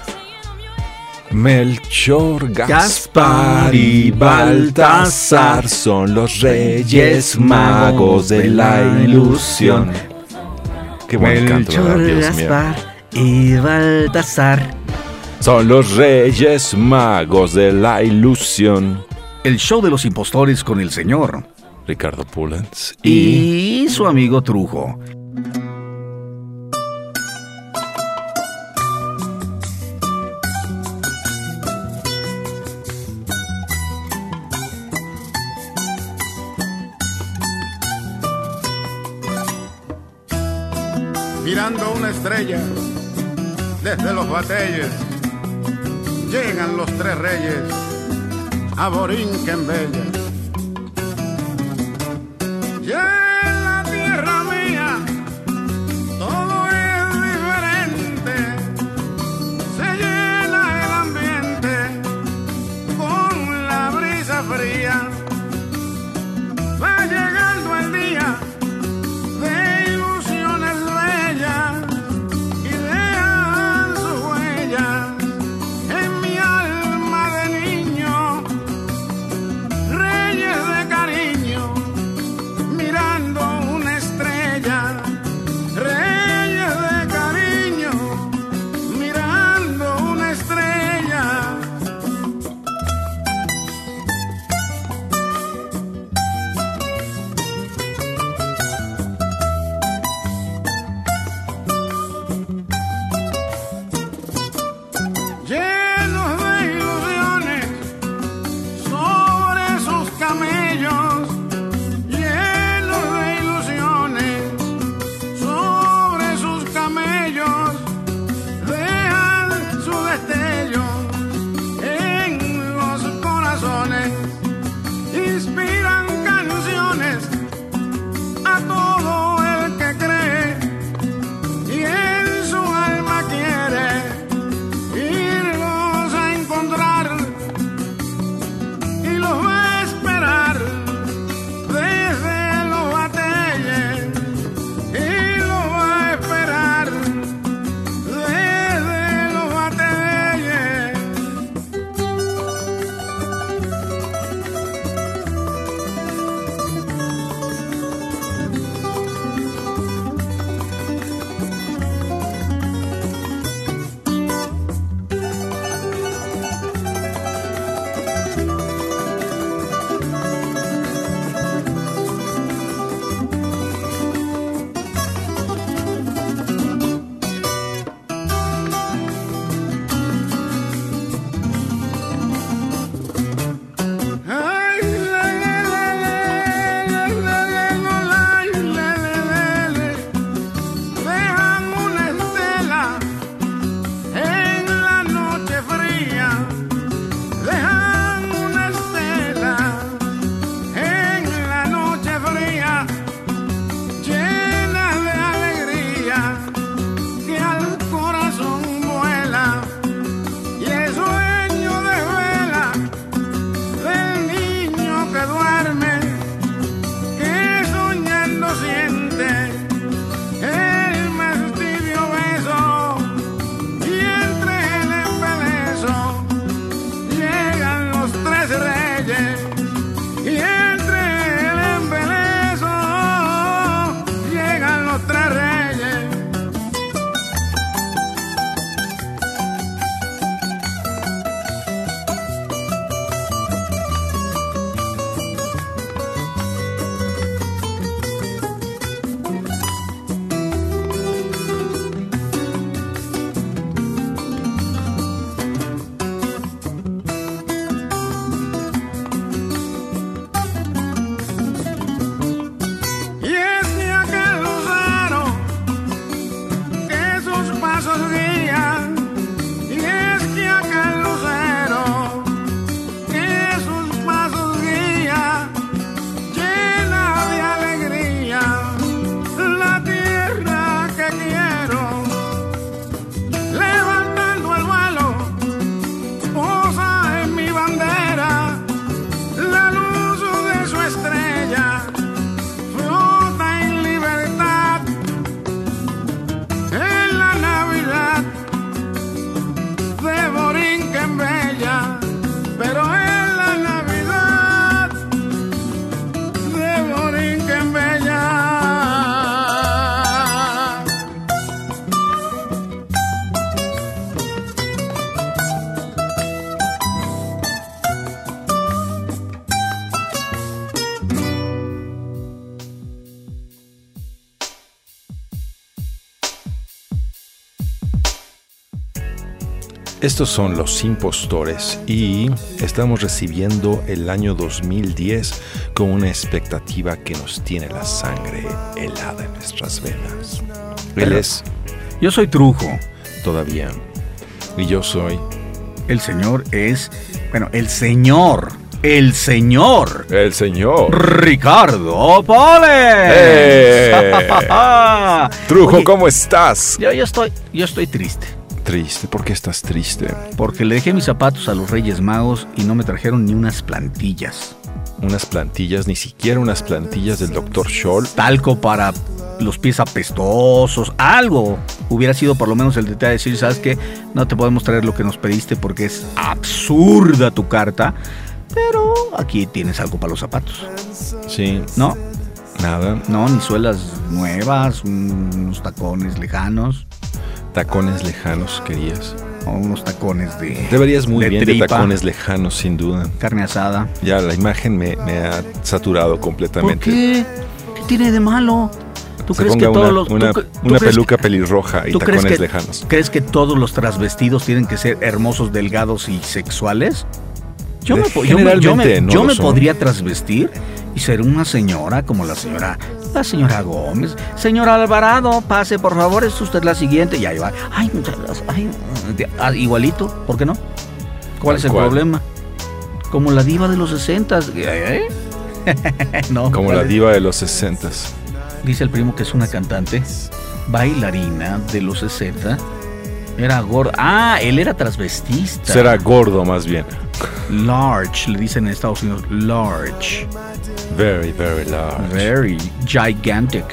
Melchor, Gaspar y Baltasar son los reyes magos de la ilusión. Qué buen canto, ¿verdad? Dios mío. Gaspar y Baltasar son los reyes magos de la ilusión. El show de los impostores con el señor Ricardo Pohlenz y su amigo Trujo. Buscando una estrella, desde los batelles llegan los tres reyes a Borinquenbella. Y en la tierra mía todo es diferente, se llena el ambiente con la brisa fría. Va llegando el día de ilusiones bellas y dejan sus huellas en mi alma de niño. Reyes de cariño mirando una estrella, reyes de cariño mirando una estrella. Llenos de ilusiones sobre sus camellos, llenos de ilusiones sobre sus camellos, dejan su destello en los corazones, inspiran canciones a todo el que cree y en su alma quiere irlos a encontrar y los va a esperar desde los batalles y los va a esperar desde los batalles. Ay, la, la, la, la, la, la, la, la, la, la, la. Dejan una estela en la noche fría, dejan una estela en la noche fría, llena de alegría que al corazón vuela y el sueño desvela del niño que duerme, que soñando siente el más tibio beso y entre el embeleso llegan los tres reyes y entre el embeleso llegan los tres reyes. Y es que aquel lucero que sus pasos guía, y es que aquel lucero que sus pasos guía, llena de alegría la tierra que quiero. Levantando el vuelo posa en mi bandera, la luz de su estrella flota en libertad en la Navidad de Borinquenbella, pero en la Navidad de Borinquenbella. Estos son Los Impostores y estamos recibiendo el año 2010 con una expectativa que nos tiene la sangre helada en nuestras venas. Él es Yo soy Trujo. Todavía. Y yo soy... El señor es... Bueno, el señor... El señor Ricardo Pohlenz. Trujo, oye, ¿cómo estás? Yo estoy triste. Triste, ¿por qué estás triste? Porque le dejé mis zapatos a los Reyes Magos y no me trajeron ni unas plantillas. Unas plantillas, ni siquiera unas plantillas del Dr. Scholl. Talco para los pies apestosos, algo. Hubiera sido por lo menos el detalle de decir, ¿sabes qué? No te podemos traer lo que nos pediste porque es absurda tu carta, pero aquí tienes algo para los zapatos. Sí. ¿No? Nada. No, ni suelas nuevas, unos tacones lejanos. Tacones lejanos querías. O unos tacones de... Te verías muy bien de tacones lejanos, sin duda. Carne asada. Ya, la imagen me ha saturado completamente. ¿Por qué? ¿Qué tiene de malo? ¿Tú crees que todos los... Una peluca pelirroja y tacones lejanos. ¿Crees que todos los transvestidos tienen que ser hermosos, delgados y sexuales? Yo me podría transvestir y ser una señora como la señora Gómez. Señora Alvarado, pase, por favor, es usted la siguiente. Y ahí va. Ay, muchas gracias. Ay, igualito, ¿por qué no? ¿Cuál es el problema? Como la diva de los 60s. ¿Eh? No, como la diva de los 60s. Dice el primo que es una cantante, bailarina de los 60. Era gordo. Ah, él era transvestista. Será gordo más bien. Large, le dicen en Estados Unidos. Large. Very, very large. Very gigantic.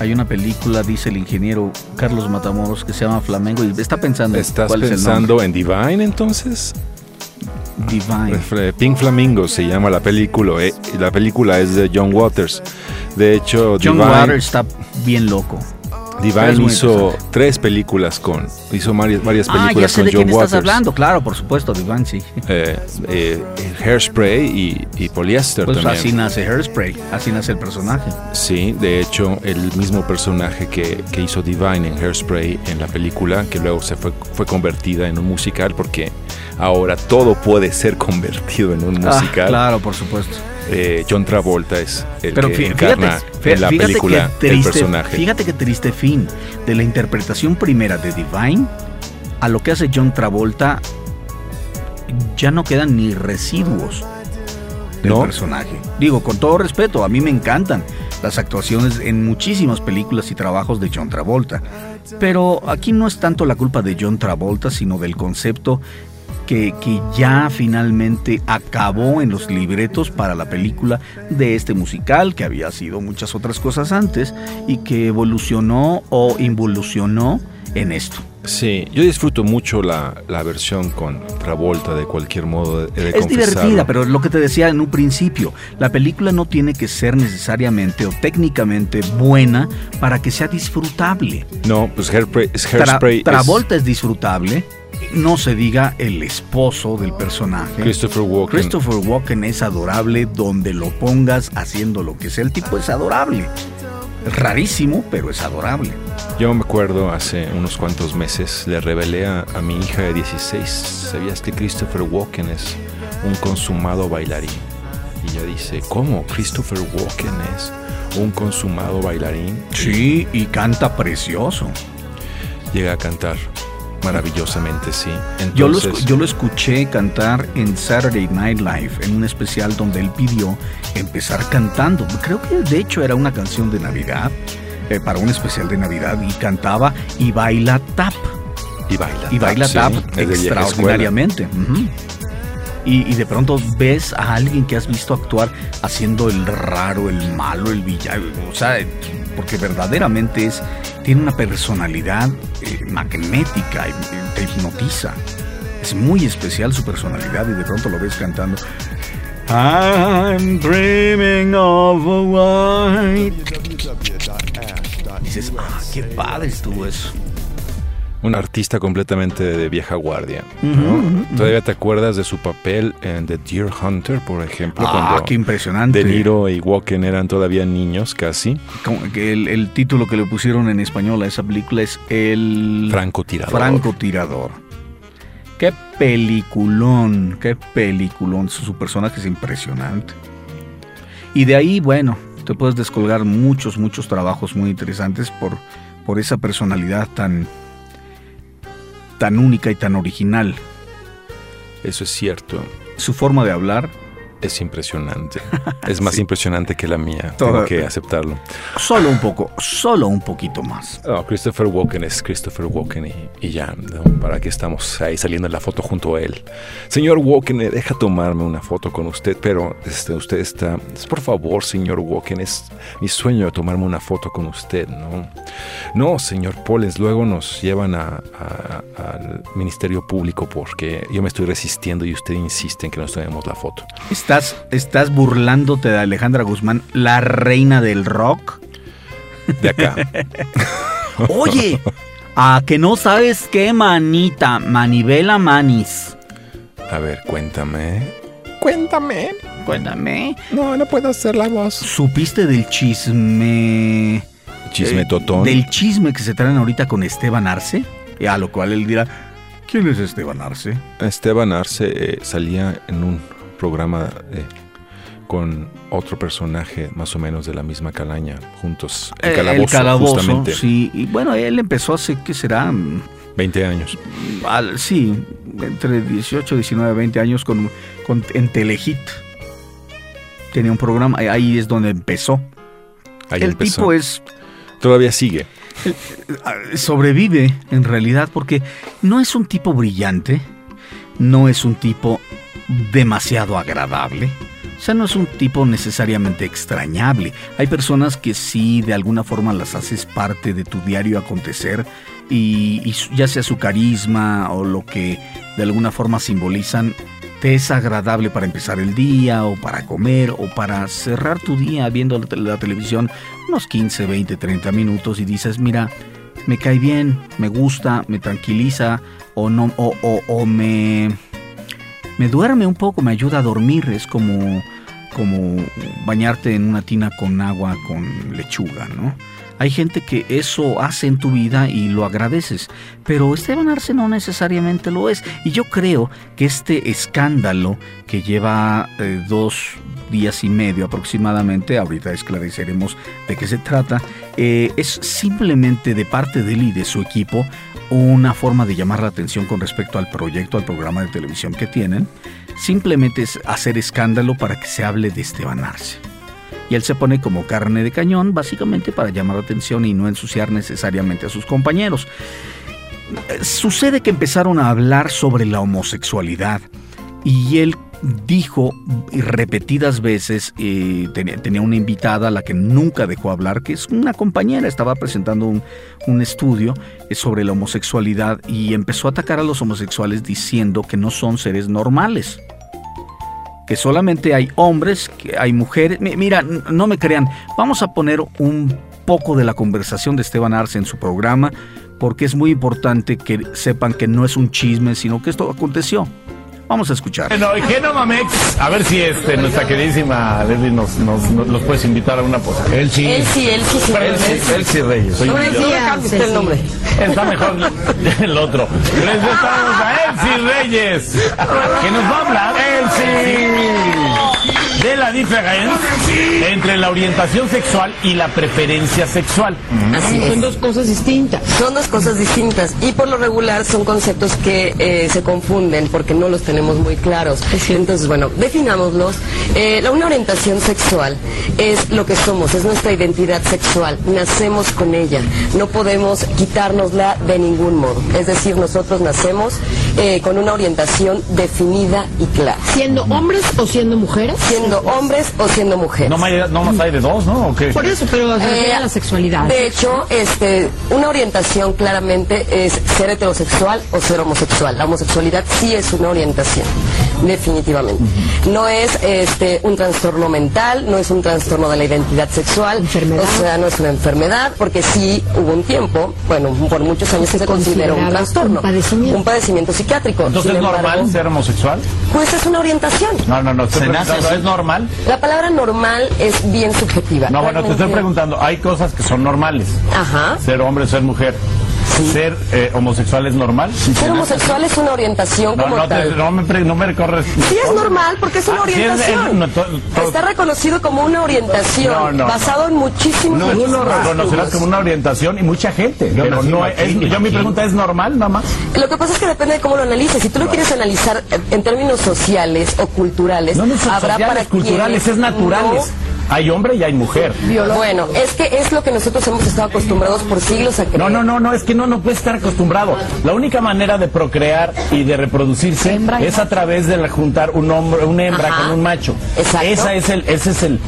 Hay una película, dice el ingeniero Carlos Matamoros, que se llama Flamengo y está pensando... ¿Estás pensando en Divine entonces? Divine. Pink Flamingo se llama la película. La película es de John Waters. De hecho, John Waters está bien loco. Divine hizo tres películas varias películas con John Waters. Ya sé de quién estás hablando, claro, por supuesto, Divine, sí. Hair Spray y Poliéster pues también. Pues así nace Hair Spray, así nace el personaje. Sí, de hecho, el mismo personaje que hizo Divine en Hair Spray en la película, que luego se fue convertida en un musical, porque ahora todo puede ser convertido en un musical. Claro, por supuesto. John Travolta es el que encarna en la película el personaje. Fíjate qué triste fin de la interpretación primera de Divine a lo que hace John Travolta. Ya no quedan ni residuos del personaje. Digo, con todo respeto, a mí me encantan las actuaciones en muchísimas películas y trabajos de John Travolta, pero aquí no es tanto la culpa de John Travolta, sino del concepto que ya finalmente acabó en los libretos para la película de este musical, que había sido muchas otras cosas antes y que evolucionó o involucionó en esto. Sí, yo disfruto mucho la versión con Travolta, de cualquier modo. Es divertida, pero lo que te decía en un principio, la película no tiene que ser necesariamente o técnicamente buena para que sea disfrutable. No, pues Travolta es disfrutable. No se diga el esposo del personaje. Christopher Walken es adorable donde lo pongas haciendo lo que sea. El tipo es adorable. Rarísimo, pero es adorable. Yo me acuerdo hace unos cuantos meses le revelé a mi hija de 16, ¿sabías que Christopher Walken es un consumado bailarín? Y ella dice, ¿cómo? ¿Christopher Walken es un consumado bailarín? Sí, y canta precioso. Llega a cantar maravillosamente, sí. Entonces, yo lo escuché cantar en Saturday Night Live, en un especial donde él pidió empezar cantando. Creo que de hecho era una canción de Navidad, para un especial de Navidad, y cantaba y baila tap. Y baila tap sí, extraordinariamente. Uh-huh. Y de pronto ves a alguien que has visto actuar haciendo el raro, el malo, el villano, o sea, porque verdaderamente tiene una personalidad magnética, te hipnotiza. Es muy especial su personalidad y de pronto lo ves cantando. I'm dreaming of a white. Dices, qué padre estuvo eso. Un artista completamente de vieja guardia, ¿no? ¿Todavía te acuerdas de su papel en The Deer Hunter, por ejemplo? Cuando qué impresionante. De Niro y Walken eran todavía niños, casi. El título que le pusieron en español a esa película es El francotirador. Francotirador. Qué peliculón, qué peliculón. Su personaje es impresionante. Y de ahí, bueno, te puedes descolgar muchos trabajos muy interesantes por por esa personalidad tan única y tan original. Eso es cierto. Su forma de hablar es impresionante. Es más impresionante que la mía. Tengo que aceptarlo. Solo un poco, solo un poquito más. No, Christopher Walken es Christopher Walken y ya, ¿no? ¿Para qué estamos ahí saliendo en la foto junto a él? Señor Walken, deja tomarme una foto con usted, pero usted está... Por favor, señor Walken, es mi sueño tomarme una foto con usted, ¿no? No, señor Pohlenz, luego nos llevan al Ministerio Público porque yo me estoy resistiendo y usted insiste en que nos tomemos la foto. ¿Estás burlándote de Alejandra Guzmán, la reina del rock? De acá. Oye, ¿a que no sabes qué, manita? Manivela Manis. A ver, cuéntame. No puedo hacer la voz. ¿Supiste del chisme? ¿Chisme totón? Del chisme que se traen ahorita con Esteban Arce. Y a lo cual él dirá, ¿quién es Esteban Arce? Esteban Arce salía en un programa con otro personaje más o menos de la misma calaña, juntos. El calabozo, justamente. Sí, y bueno, él empezó hace, ¿qué será? 20 años. Sí, entre 18, 19, 20 años en Telehit. Tenía un programa, ahí es donde empezó. Tipo es... Todavía sigue. Sobrevive, en realidad, porque no es un tipo brillante, no es un tipo... demasiado agradable, o sea, no es un tipo necesariamente extrañable. Hay personas que sí, de alguna forma las haces parte de tu diario acontecer y ya sea su carisma o lo que de alguna forma simbolizan, te es agradable para empezar el día o para comer o para cerrar tu día viendo la televisión unos 15, 20, 30 minutos y dices, mira, me cae bien, me gusta, me tranquiliza o no, o me duerme un poco, me ayuda a dormir. Es como bañarte en una tina con agua, con lechuga, ¿no? Hay gente que eso hace en tu vida y lo agradeces, pero Esteban Arce no necesariamente lo es. Y yo creo que este escándalo que lleva 2 días y medio aproximadamente, ahorita esclareceremos de qué se trata, es simplemente de parte de él y de su equipo una forma de llamar la atención con respecto al proyecto, al programa de televisión que tienen. Simplemente es hacer escándalo para que se hable de Esteban Arce. Y él se pone como carne de cañón, básicamente para llamar la atención y no ensuciar necesariamente a sus compañeros. Sucede que empezaron a hablar sobre la homosexualidad y él dijo repetidas veces, tenía una invitada a la que nunca dejó hablar, que es una compañera, estaba presentando un estudio sobre la homosexualidad y empezó a atacar a los homosexuales diciendo que no son seres normales, que solamente hay hombres, que hay mujeres. Mira, no me crean, vamos a poner un poco de la conversación de Esteban Arce en su programa porque es muy importante que sepan que no es un chisme, sino que esto aconteció. Vamos a escuchar. Bueno, Genomamex, a ver si nuestra queridísima Leslie nos puedes invitar a una posa. Él sí. Él sí, Reyes. No cambiaste el nombre. Está mejor el otro. Les dejamos a Elsie Reyes, que nos va a hablar. Elsie, de la diferencia entre la orientación sexual y la preferencia sexual. Así son dos cosas distintas. Son dos cosas distintas y por lo regular son conceptos que se confunden porque no los tenemos muy claros. Entonces, bueno, definámoslos. Una orientación sexual es lo que somos, es nuestra identidad sexual. Nacemos con ella, no podemos quitárnosla de ningún modo. Es decir, nosotros nacemos con una orientación definida y clara. ¿Siendo hombres o siendo mujeres? Siendo hombres o siendo mujeres. No más hay de dos, ¿no? ¿O qué? Por eso, pero a la sexualidad. De hecho, una orientación claramente es ser heterosexual o ser homosexual. La homosexualidad sí es una orientación, definitivamente. No es un trastorno mental, no es un trastorno de la identidad sexual, ¿enfermedad? O sea, no es una enfermedad, porque sí hubo un tiempo, bueno, por muchos años que se consideró un trastorno, un padecimiento psiquiátrico. ¿Entonces es normal ser homosexual? Pues es una orientación. No, se nace, ¿es normal? La palabra normal es bien subjetiva. No, bueno, te estoy preguntando, hay cosas que son normales. Ajá. Ser hombre, ser mujer. ¿Ser homosexual es normal? Ser homosexual es una orientación como tal. No me recorres. Sí es normal porque es una orientación. Está reconocido como una orientación, basado en muchísimos... No, tú lo reconocerás como una orientación y mucha gente. Yo, pero no, mi pregunta es normal, nada más. Lo que pasa es que depende de cómo lo analices. Si tú lo quieres analizar en términos sociales o culturales, es naturales. Hay hombre y hay mujer. Bueno, es que es lo que nosotros hemos estado acostumbrados por siglos a creer. No, es que no puede estar acostumbrado. La única manera de procrear y de reproducirse es a través de juntar un hombre, una hembra con un macho. Exacto. Ese es el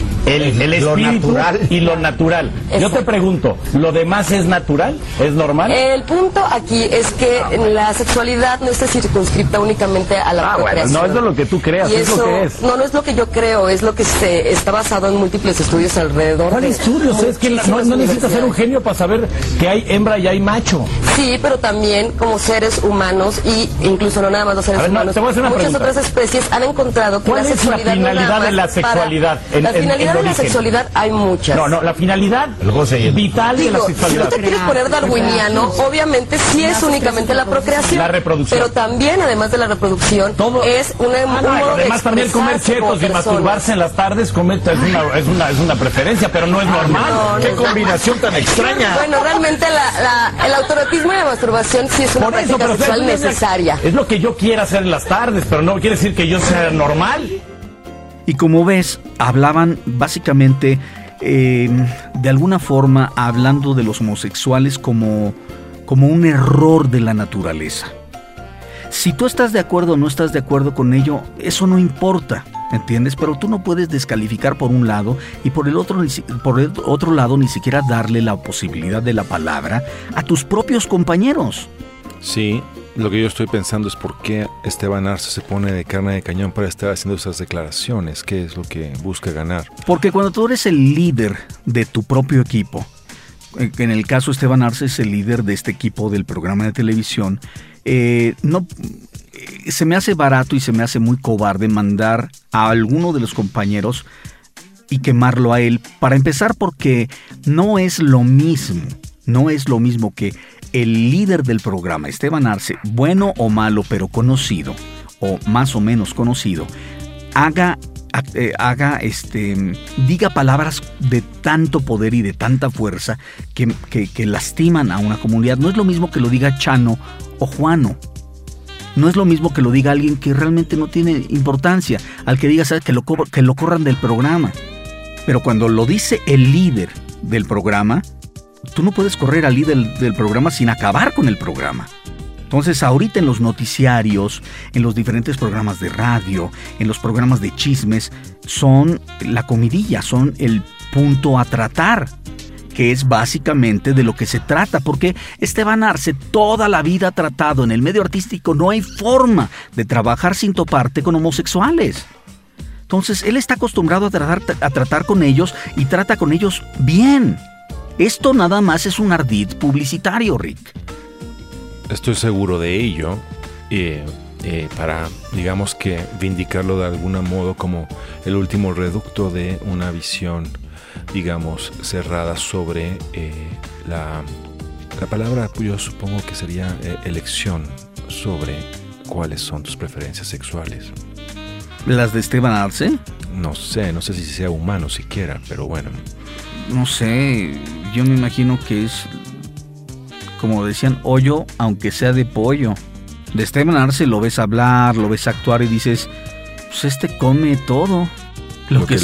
espíritu y lo natural. Exacto. Yo te pregunto, ¿lo demás es natural? ¿Es normal? El punto aquí es que la sexualidad no está circunscripta únicamente a la procreación. No es de lo que tú creas, es lo que es. No es lo que yo creo, es lo que está basado en múltiples estudios alrededor. ¿Cuáles estudios? Es que no necesitas ser un genio para saber que hay hembra y hay macho. Sí, pero también como seres humanos y incluso no nada más los seres humanos. Muchas otras especies han encontrado que la sexualidad. ¿Cuál es la finalidad de la sexualidad? La finalidad de la sexualidad hay muchas. No, la finalidad vital de la sexualidad. Si tú te quieres poner darwiniano, obviamente sí es únicamente la procreación, la reproducción. Pero también, además de la reproducción, es una modo de además también comer chetos y masturbarse en las tardes, comer es una preferencia, pero no es normal. Qué combinación tan extraña. Bueno, realmente el autoerotismo y la masturbación sí es una práctica sexual necesaria. Es lo que yo quiero hacer en las tardes, pero no quiere decir que yo sea normal. Y como ves, hablaban básicamente, de alguna forma, hablando de los homosexuales como un error de la naturaleza. Si tú estás de acuerdo o no estás de acuerdo con ello, eso no importa. ¿Entiendes? Pero tú no puedes descalificar por un lado y por el otro lado ni siquiera darle la posibilidad de la palabra a tus propios compañeros. Sí, lo que yo estoy pensando es por qué Esteban Arce se pone de carne de cañón para estar haciendo esas declaraciones. ¿Qué es lo que busca ganar? Porque cuando tú eres el líder de tu propio equipo, en el caso Esteban Arce es el líder de este equipo del programa de televisión, se me hace barato y se me hace muy cobarde mandar a alguno de los compañeros y quemarlo a él. Para empezar, porque no es lo mismo que el líder del programa, Esteban Arce, bueno o malo, pero conocido, o más o menos conocido, diga palabras de tanto poder y de tanta fuerza que lastiman a una comunidad. No es lo mismo que lo diga Chano o Juano. No es lo mismo que lo diga alguien que realmente no tiene importancia, al que diga, ¿sabes?, que lo corran del programa. Pero cuando lo dice el líder del programa, tú no puedes correr al líder del programa sin acabar con el programa. Entonces, ahorita en los noticiarios, en los diferentes programas de radio, en los programas de chismes, son la comidilla, son el punto a tratar, que es básicamente de lo que se trata, porque Esteban Arce toda la vida ha tratado en el medio artístico, no hay forma de trabajar sin toparte con homosexuales. Entonces, él está acostumbrado a tratar con ellos y trata con ellos bien. Esto nada más es un ardid publicitario, Rick. Estoy seguro de ello, para, digamos que, vindicarlo de algún modo como el último reducto de una visión, digamos, cerrada sobre la palabra, yo supongo que sería elección, sobre cuáles son tus preferencias sexuales. ¿Las de Esteban Arce? No sé si sea humano siquiera, pero bueno. No sé, yo me imagino que es, como decían, hoyo aunque sea de pollo. De Esteban Arce lo ves hablar, lo ves actuar y dices, pues este come todo. Lo que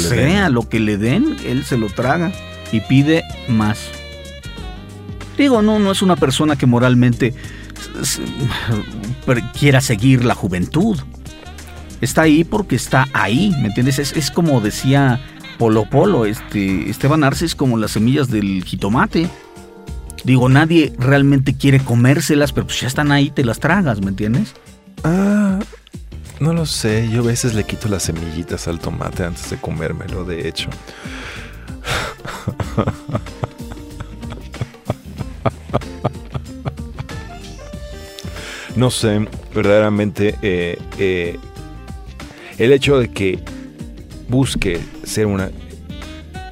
le den, él se lo traga y pide más. Digo, no es una persona que moralmente quiera seguir la juventud. Está ahí porque está ahí, ¿me entiendes? Es como decía Polo, Esteban Arce es como las semillas del jitomate. Digo, nadie realmente quiere comérselas, pero pues ya están ahí, te las tragas, ¿me entiendes? No lo sé, yo a veces le quito las semillitas al tomate antes de comérmelo, de hecho. No sé, verdaderamente, el hecho de que busque ser una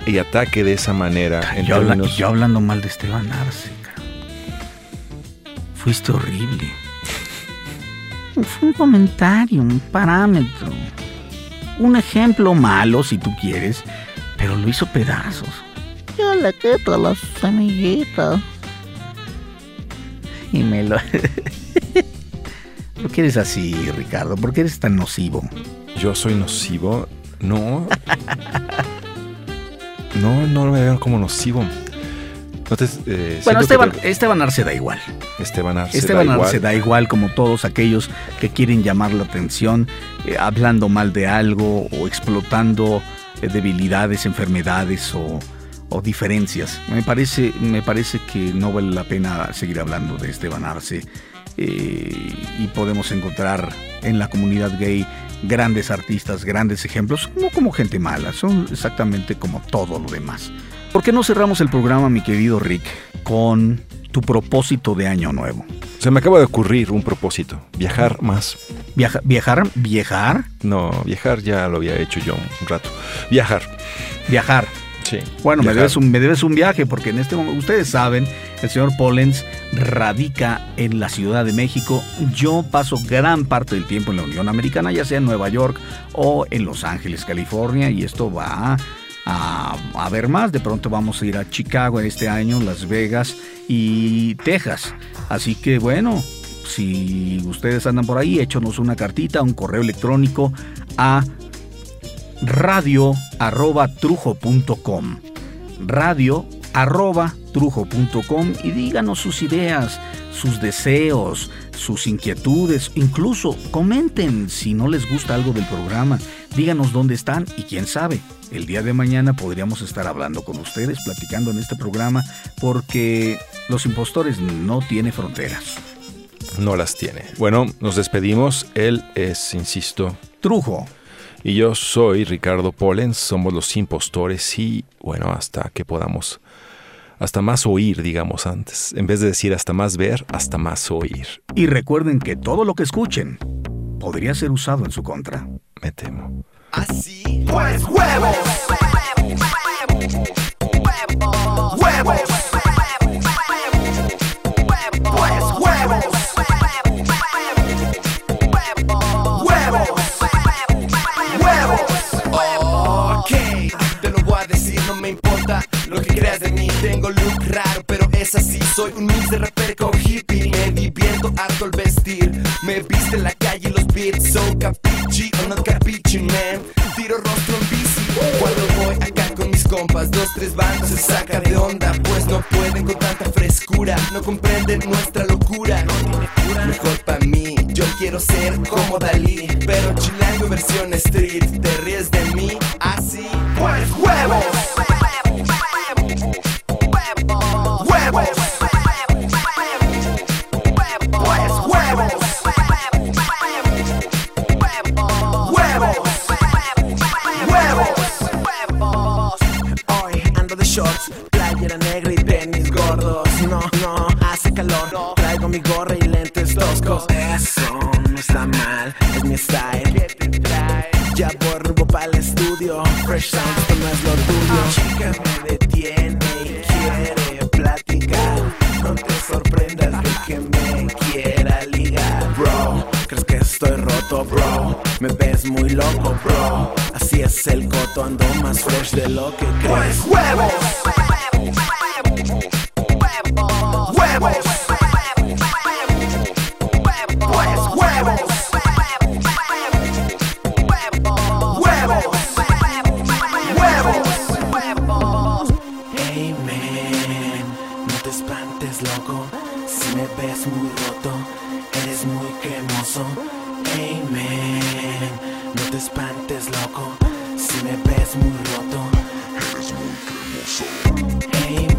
y ataque de esa manera. Yo hablando mal de Esteban Arce. fuiste horrible. Fue un comentario, un parámetro, un ejemplo malo si tú quieres, pero lo hizo pedazos. Yo le quito las semillitas. Y me lo... ¿Por qué eres así, Ricardo? ¿Por qué eres tan nocivo? ¿Yo soy nocivo? No. No me vean como nocivo. Entonces, bueno, Esteban Arce da igual. Esteban Arce da igual como todos aquellos que quieren llamar la atención hablando mal de algo o explotando debilidades, enfermedades o diferencias. Me parece que no vale la pena seguir hablando de Esteban Arce y podemos encontrar en la comunidad gay grandes artistas, grandes ejemplos, no como gente mala, son exactamente como todo lo demás. ¿Por qué no cerramos el programa, mi querido Rick, con tu propósito de año nuevo? Se me acaba de ocurrir un propósito, viajar más. ¿Viajar? No, viajar ya lo había hecho yo un rato. Viajar. Sí. Bueno, me debes un viaje, porque en este momento, ustedes saben, el señor Pohlenz radica en la Ciudad de México. Yo paso gran parte del tiempo en la Unión Americana, ya sea en Nueva York o en Los Ángeles, California, y esto va a ver más. De pronto vamos a ir a Chicago este año, Las Vegas y Texas. Así que bueno, si ustedes andan por ahí, échenos una cartita, un correo electrónico a radio@trujo.com y díganos sus ideas, sus deseos, sus inquietudes, incluso comenten si no les gusta algo del programa, díganos dónde están y quién sabe, el día de mañana podríamos estar hablando con ustedes, platicando en este programa, porque Los Impostores no tiene fronteras. No las tiene. Bueno, nos despedimos. Él es, insisto, Trujo. Y yo soy Ricardo Pohlenz, somos Los Impostores y, bueno, hasta que podamos, hasta más oír, digamos antes. En vez de decir hasta más ver, hasta más oír. Y recuerden que todo lo que escuchen podría ser usado en su contra. Me temo. Así, pues, huevos. Huevos. Huevos. Lo que creas de mí, tengo look raro, pero es así. Soy un mix de rapper con hippie. Me divierto harto al vestir. Me viste en la calle los beats. So capichi o no capichi, man. Tiro rostro en bici. Cuando voy acá con mis compas, 2, 3 bandas se saca de onda, pues no pueden con tanta frescura. No comprenden nuestra locura. Mejor pa' mí, yo quiero ser como Dalí, pero chilango versión street. ¿Te ríes de mí? Así, pues huevos. Playera negra y tenis gordos. No, hace calor. Traigo mi gorra y lentes toscos. Eso no está mal, es mi style. Ya voy rumbo para el estudio. Fresh sound, esto no es lo tuyo. Chica me detiene y quiere platicar. No te sorprendas de que me quiera ligar. Bro, ¿crees que estoy roto, bro? Me ves muy loco, bro. Así es el coto, ando más fresh de lo que crees. ¡Huevos! Loco, si me ves muy roto, eres muy hermoso. Hey,